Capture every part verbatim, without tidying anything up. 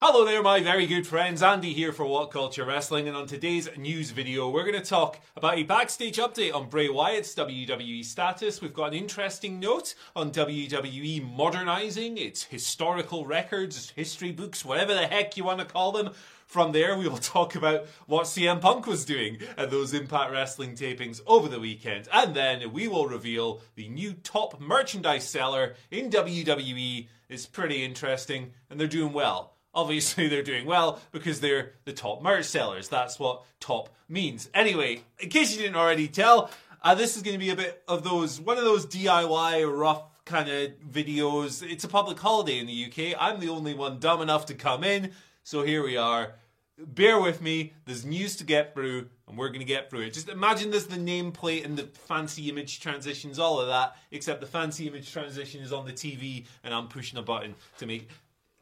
Hello there, my very good friends. Andy here for What Culture Wrestling. And on today's news video, we're going to talk about a backstage update on Bray Wyatt's W W E status. We've got an interesting note on W W E modernizing its historical records, history books, whatever the heck you want to call them. From there, we will talk about what C M Punk was doing at those Impact Wrestling tapings over the weekend. And then we will reveal the new top merchandise seller in W W E. It's pretty interesting, and they're doing well. Obviously, they're doing well because they're the top merch sellers. That's what top means. Anyway, in case you didn't already tell, uh, this is going to be a bit of those, one of those D I Y rough kind of videos. It's a public holiday in the U K. I'm the only one dumb enough to come in. So here we are. Bear with me. There's news to get through, and we're going to get through it. Just imagine this, the nameplate and the fancy image transitions, all of that, except the fancy image transition is on the T V and I'm pushing a button to make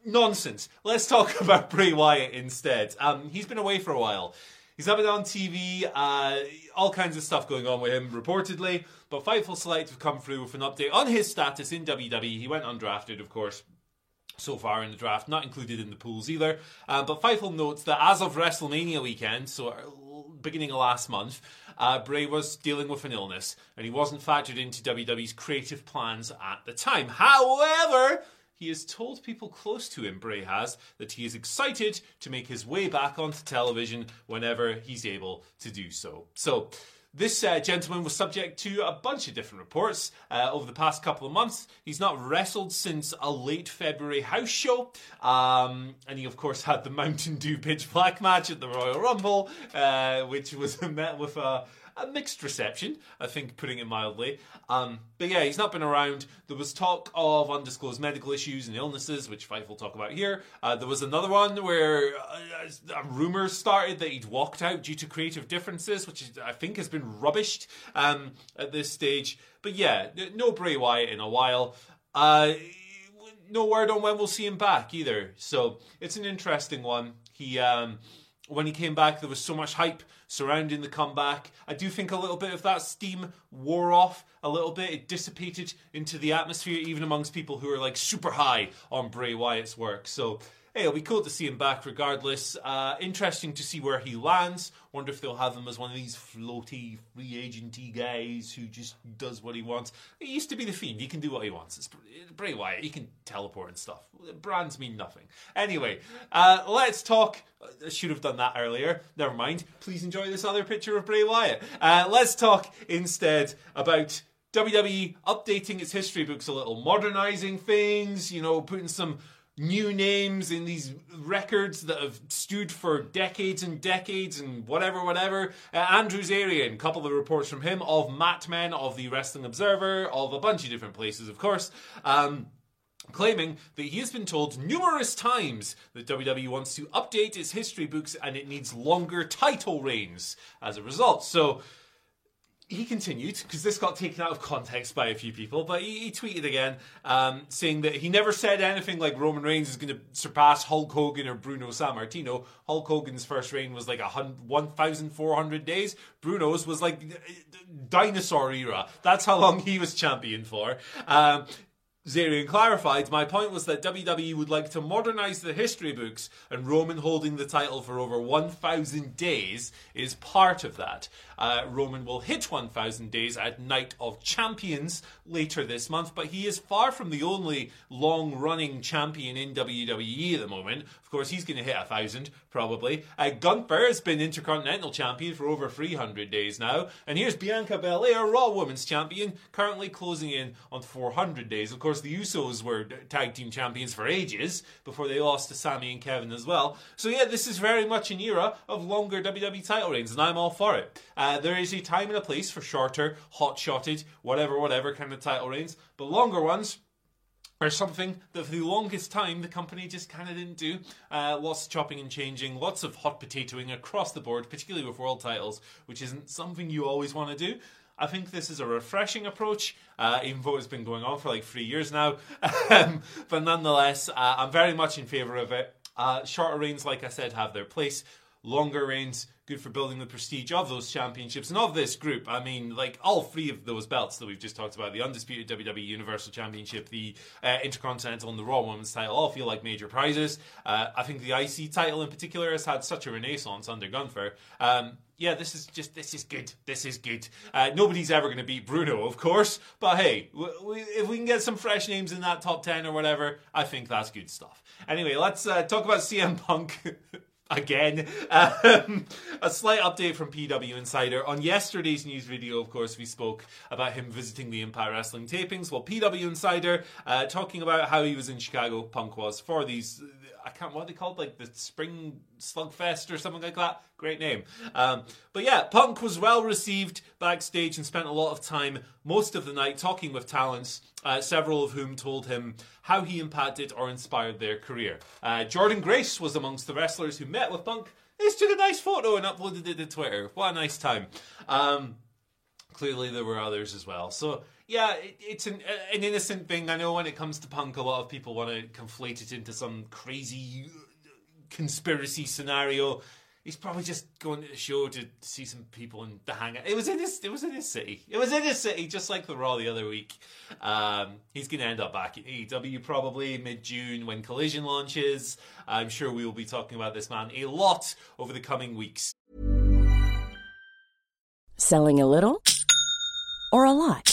nonsense. Let's talk about Bray Wyatt instead. Um, he's been away for a while. He's up and on T V, uh, all kinds of stuff going on with him, reportedly. But Fightful Select have come through with an update on his status in W W E. He went undrafted, of course, so far in the draft, not included in the pools either. Uh, but Fightful notes that as of WrestleMania weekend, so beginning of last month, uh, Bray was dealing with an illness, and he wasn't factored into W W E's creative plans at the time. However, he has told people close to him, Bray has, that he is excited to make his way back onto television whenever he's able to do so. So this uh, gentleman was subject to a bunch of different reports uh, over the past couple of months. He's not wrestled since a late February house show. Um, and he, of course, had the Mountain Dew pitch black match at the Royal Rumble, uh, which was met with a, a mixed reception, I think, putting it mildly. Um, but yeah, he's not been around. There was talk of undisclosed medical issues and illnesses, which Fightful talk about here. Uh, there was another one where a, a rumour started that he'd walked out due to creative differences, which is, I think has been rubbished um, at this stage. But yeah, no Bray Wyatt in a while. Uh, no word on when we'll see him back either. So it's an interesting one. He... Um, When he came back, there was so much hype surrounding the comeback. I do think a little bit of that steam wore off a little bit. It dissipated into the atmosphere, even amongst people who are like super high on Bray Wyatt's work. So, hey, it'll be cool to see him back regardless. Uh, interesting to see where he lands. Wonder if they'll have him as one of these floaty, free agent-y guys who just does what he wants. He used to be the Fiend. He can do what he wants. It's Bray Wyatt. He can teleport and stuff. Brands mean nothing. Anyway, uh, let's talk... I should have done that earlier. Never mind. Please enjoy this other picture of Bray Wyatt. Uh, let's talk instead about W W E updating its history books a little, modernising things, you know, putting some new names in these records that have stood for decades and decades and whatever, whatever. Uh, Andrew Zarian, a couple of reports from him, of Matman, of the Wrestling Observer, of a bunch of different places, of course. Um... claiming that he has been told numerous times that W W E wants to update its history books and it needs longer title reigns as a result. So he continued, because this got taken out of context by a few people, but he, he tweeted again, um, saying that he never said anything like Roman Reigns is going to surpass Hulk Hogan or Bruno Sammartino. Hulk Hogan's first reign was like one thousand four hundred days. Bruno's was like dinosaur era. That's how long he was champion for. Um... Zarian clarified, my point was that W W E would like to modernise the history books, and Roman holding the title for over one thousand days is part of that. Uh, Roman will hit one thousand days at Night of Champions later this month, but he is far from the only long-running champion in W W E at the moment. Of course, he's going to hit one thousand, probably. Uh, Gunther has been Intercontinental Champion for over three hundred days now, and here's Bianca Belair, Raw Women's Champion, currently closing in on four hundred days. Of course, the Usos were tag team champions for ages before they lost to Sami and Kevin as well. So yeah, this is very much an era of longer W W E title reigns, and I'm all for it. Uh, there is a time and a place for shorter, hot-shotted, whatever, whatever kind of title reigns, but longer ones or something that for the longest time the company just kind of didn't do. Uh, lots of chopping and changing, lots of hot potatoing across the board, particularly with world titles, which isn't something you always want to do. I think this is a refreshing approach, uh, even though it's been going on for like three years now. um, but nonetheless, uh, I'm very much in favour of it. Uh, shorter reigns, like I said, have their place. Longer reigns, good for building the prestige of those championships and of this group. I mean, like all three of those belts that we've just talked about, the Undisputed W W E Universal Championship, the uh, Intercontinental and the Raw Women's title, all feel like major prizes. Uh, I think the I C title in particular has had such a renaissance under Gunther. Um, yeah, this is just, this is good. This is good. Uh, nobody's ever going to beat Bruno, of course. But hey, w- we, if we can get some fresh names in that top ten or whatever, I think that's good stuff. Anyway, let's uh, talk about C M Punk. Again, um, a slight update from P W Insider. On yesterday's news video, of course, we spoke about him visiting the Impact Wrestling tapings. Well, P W Insider uh, talking about how he was in Chicago, Punk was, for these, I can't, what are they called? Like the Spring Slugfest or something like that? Great name. Um, but yeah, Punk was well received backstage and spent a lot of time, most of the night, talking with talents, uh, several of whom told him how he impacted or inspired their career. Uh, Jordan Grace was amongst the wrestlers who met with Punk. They just took a nice photo and uploaded it to Twitter. What a nice time. Um, clearly there were others as well. So yeah, it, it's an, an innocent thing. I know when it comes to Punk, a lot of people want to conflate it into some crazy conspiracy scenario. He's probably just going to the show to see some people in the hangout. It was in his, it was in his city. It was in his city, just like the Raw the other week. Um, he's going to end up back at A E W probably mid-June when Collision launches. I'm sure we will be talking about this man a lot over the coming weeks. Selling a little or a lot?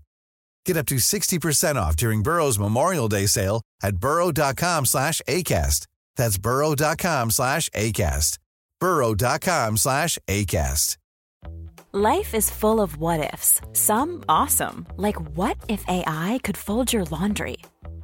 Get up to sixty percent off during Burrow's Memorial Day sale at burrow.com slash ACAST. That's burrow.com slash ACAST. burrow.com slash ACAST. Life is full of what-ifs. Some awesome, like what if A I could fold your laundry?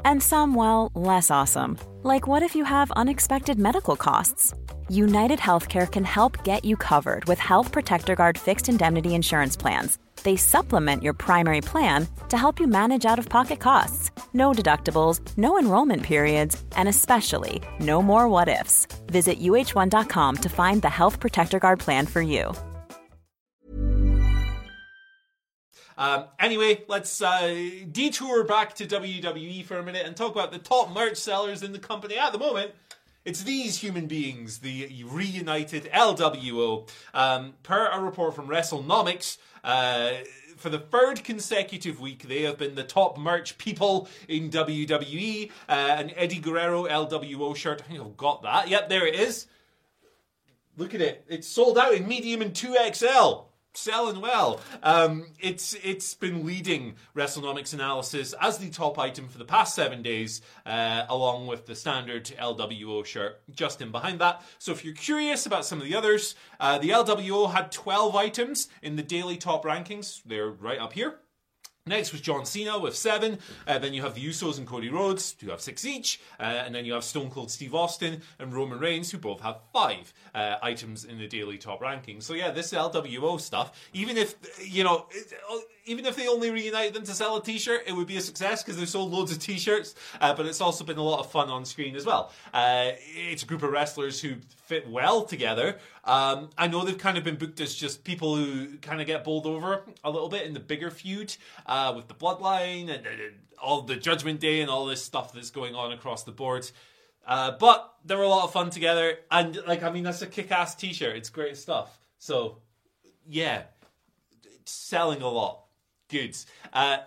And some, well, less awesome, like what if you have unexpected medical costs? United Healthcare can help get you covered with Health Protector Guard fixed indemnity insurance plans. They supplement your primary plan to help you manage out-of-pocket costs. No deductibles, no enrollment periods, and especially no more what-ifs. Visit U H one dot com to find the Health Protector Guard plan for you. Um, anyway, let's uh, detour back to W W E for a minute and talk about the top merch sellers in the company at the moment. It's these human beings, the reunited L W O. Um, per a report from WrestleNomics, uh, for the third consecutive week, they have been the top merch people in W W E. Uh, an Eddie Guerrero L W O shirt. I think I've got that. Yep, there it is. Look at it. It's sold out in medium and two X L. selling well. Um, it's it's been leading WrestleNomics analysis as the top item for the past seven days, uh, along with the standard L W O shirt just in behind that. So if you're curious about some of the others, uh, the L W O had twelve items in the daily top rankings. They're right up here. Next was John Cena with seven. Uh, then you have the Usos and Cody Rhodes, who have six each. Uh, and then you have Stone Cold Steve Austin and Roman Reigns, who both have five uh, items in the daily top rankings. So yeah, this L W O stuff, even if, you know, it, even if they only reunited them to sell a t-shirt, it would be a success because they sold loads of t-shirts. Uh, but it's also been a lot of fun on screen as well. Uh, it's a group of wrestlers who fit well together. Um, I know they've kind of been booked as just people who kind of get bowled over a little bit in the bigger feud uh, with the Bloodline and, and all the Judgment Day and all this stuff that's going on across the board. Uh, but they were a lot of fun together. And, like, I mean, that's a kick-ass t-shirt. It's great stuff. So, yeah, it's selling a lot. Good. Uh,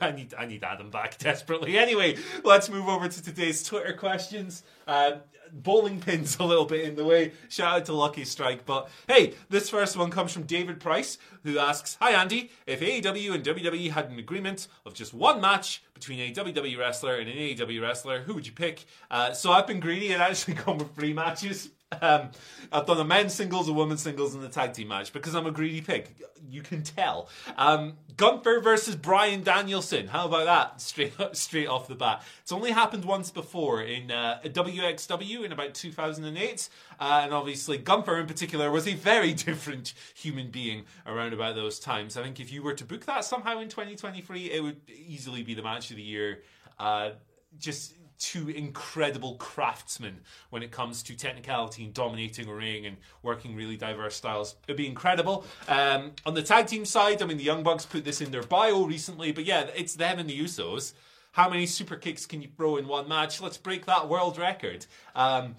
I need I need Adam back desperately. Anyway, let's move over to today's Twitter questions. Uh, bowling pins a little bit in the way. Shout out to Lucky Strike. But hey, this first one comes from David Price, who asks, "Hi Andy, if A E W and W W E had an agreement of just one match between a W W E wrestler and an A E W wrestler, who would you pick?" Uh, so I've been greedy and actually gone with three matches. Um, I've done a men's singles, a women's singles, and a tag team match because I'm a greedy pig. You can tell. Um, Gunther versus Bryan Danielson. How about that? Straight straight off the bat. It's only happened once before in uh, W X W in about two thousand eight. Uh, and obviously Gunther in particular was a very different human being around about those times. I think if you were to book that somehow in twenty twenty-three, it would easily be the match of the year. Uh, just... two incredible craftsmen when it comes to technicality and dominating a ring and working really diverse styles. It'd be incredible. Um, on the tag team side, I mean, the Young Bucks put this in their bio recently, but yeah, it's them and the Usos. How many super kicks can you throw in one match? Let's break that world record. Um,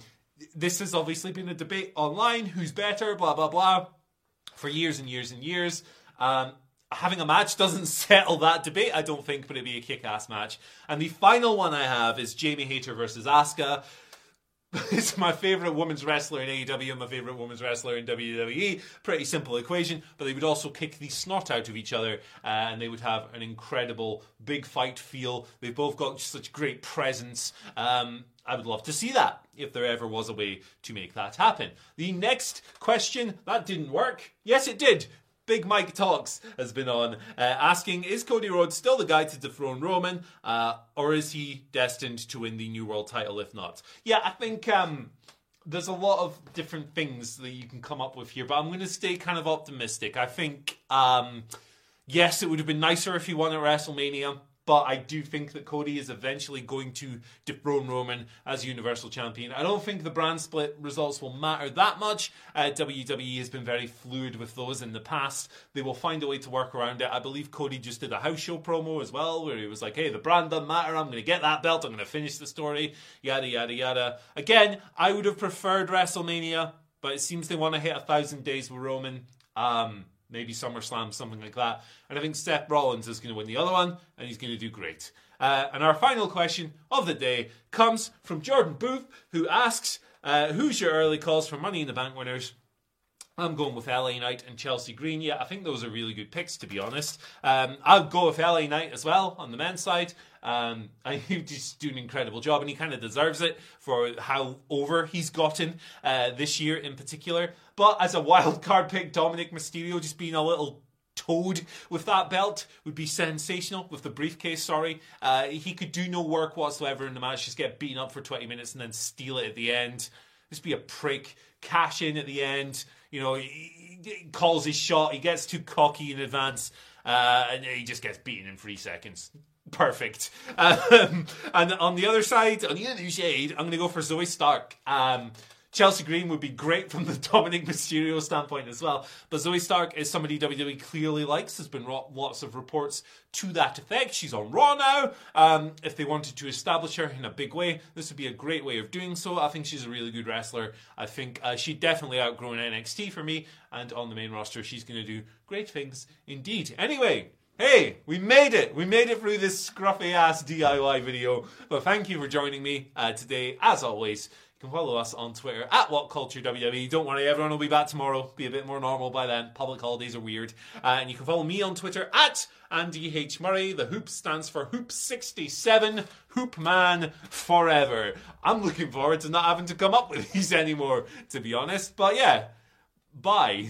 this has obviously been a debate online. Who's better? Blah, blah, blah. For years and years and years. Um, Having a match doesn't settle that debate, I don't think, but it'd be a kick-ass match. And the final one I have is Jamie Hayter versus Asuka. It's my favourite women's wrestler in A E W and my favourite women's wrestler in W W E. Pretty simple equation, but they would also kick the snot out of each other uh, and they would have an incredible big fight feel. They've both got such great presence. Um, I would love to see that if there ever was a way to make that happen. The next question, that didn't work. Yes, it did. Big Mike Talks has been on, uh, asking, is Cody Rhodes still the guy to dethrone Roman, uh, or is he destined to win the New World title if not? Yeah, I think um, there's a lot of different things that you can come up with here, but I'm going to stay kind of optimistic. I think, um, yes, it would have been nicer if he won at WrestleMania, but I do think that Cody is eventually going to dethrone Roman as Universal Champion. I don't think the brand split results will matter that much. Uh, W W E has been very fluid with those in the past. They will find a way to work around it. I believe Cody just did a house show promo as well, where he was like, hey, the brand doesn't matter. I'm going to get that belt. I'm going to finish the story. Yada, yada, yada. Again, I would have preferred WrestleMania, but it seems they want to hit a thousand days with Roman. Um... Maybe SummerSlam, something like that. And I think Seth Rollins is going to win the other one, and he's going to do great. Uh, and our final question of the day comes from Jordan Booth, who asks, uh, who's your early calls for Money in the Bank winners? I'm going with L A Knight and Chelsea Green. Yeah, I think those are really good picks, to be honest. Um, I'll go with L A Knight as well on the men's side. Um, I, he just do an incredible job, and he kind of deserves it for how over he's gotten uh, this year in particular. But as a wild card pick, Dominic Mysterio just being a little toad with that belt would be sensational. With the briefcase, sorry. Uh, he could do no work whatsoever in the match, just get beaten up for twenty minutes and then steal it at the end. Just be a prick. Cash in at the end. You know, he, he calls his shot. He gets too cocky in advance. Uh, and he just gets beaten in three seconds. Perfect. Um, and on the other side, on the other shade, I'm going to go for Zoe Stark. Um, Chelsea Green would be great from the Dominic Mysterio standpoint as well. But Zoe Stark is somebody W W E clearly likes. There's been lots of reports to that effect. She's on Raw now. Um, if they wanted to establish her in a big way, this would be a great way of doing so. I think she's a really good wrestler. I think uh, she definitely outgrown N X T for me. And on the main roster, she's going to do great things indeed. Anyway... Hey, we made it. We made it through this scruffy ass D I Y video. But thank you for joining me uh, today. As always, You can follow us on Twitter at What Culture W W E. Don't worry, everyone will be back tomorrow. Be a bit more normal by then. Public holidays are weird. Uh, and you can follow me on Twitter at Andy H. Murray. The Hoop stands for Hoop sixty-seven. Hoop man forever. I'm looking forward to not having to come up with these anymore, to be honest. But yeah, bye.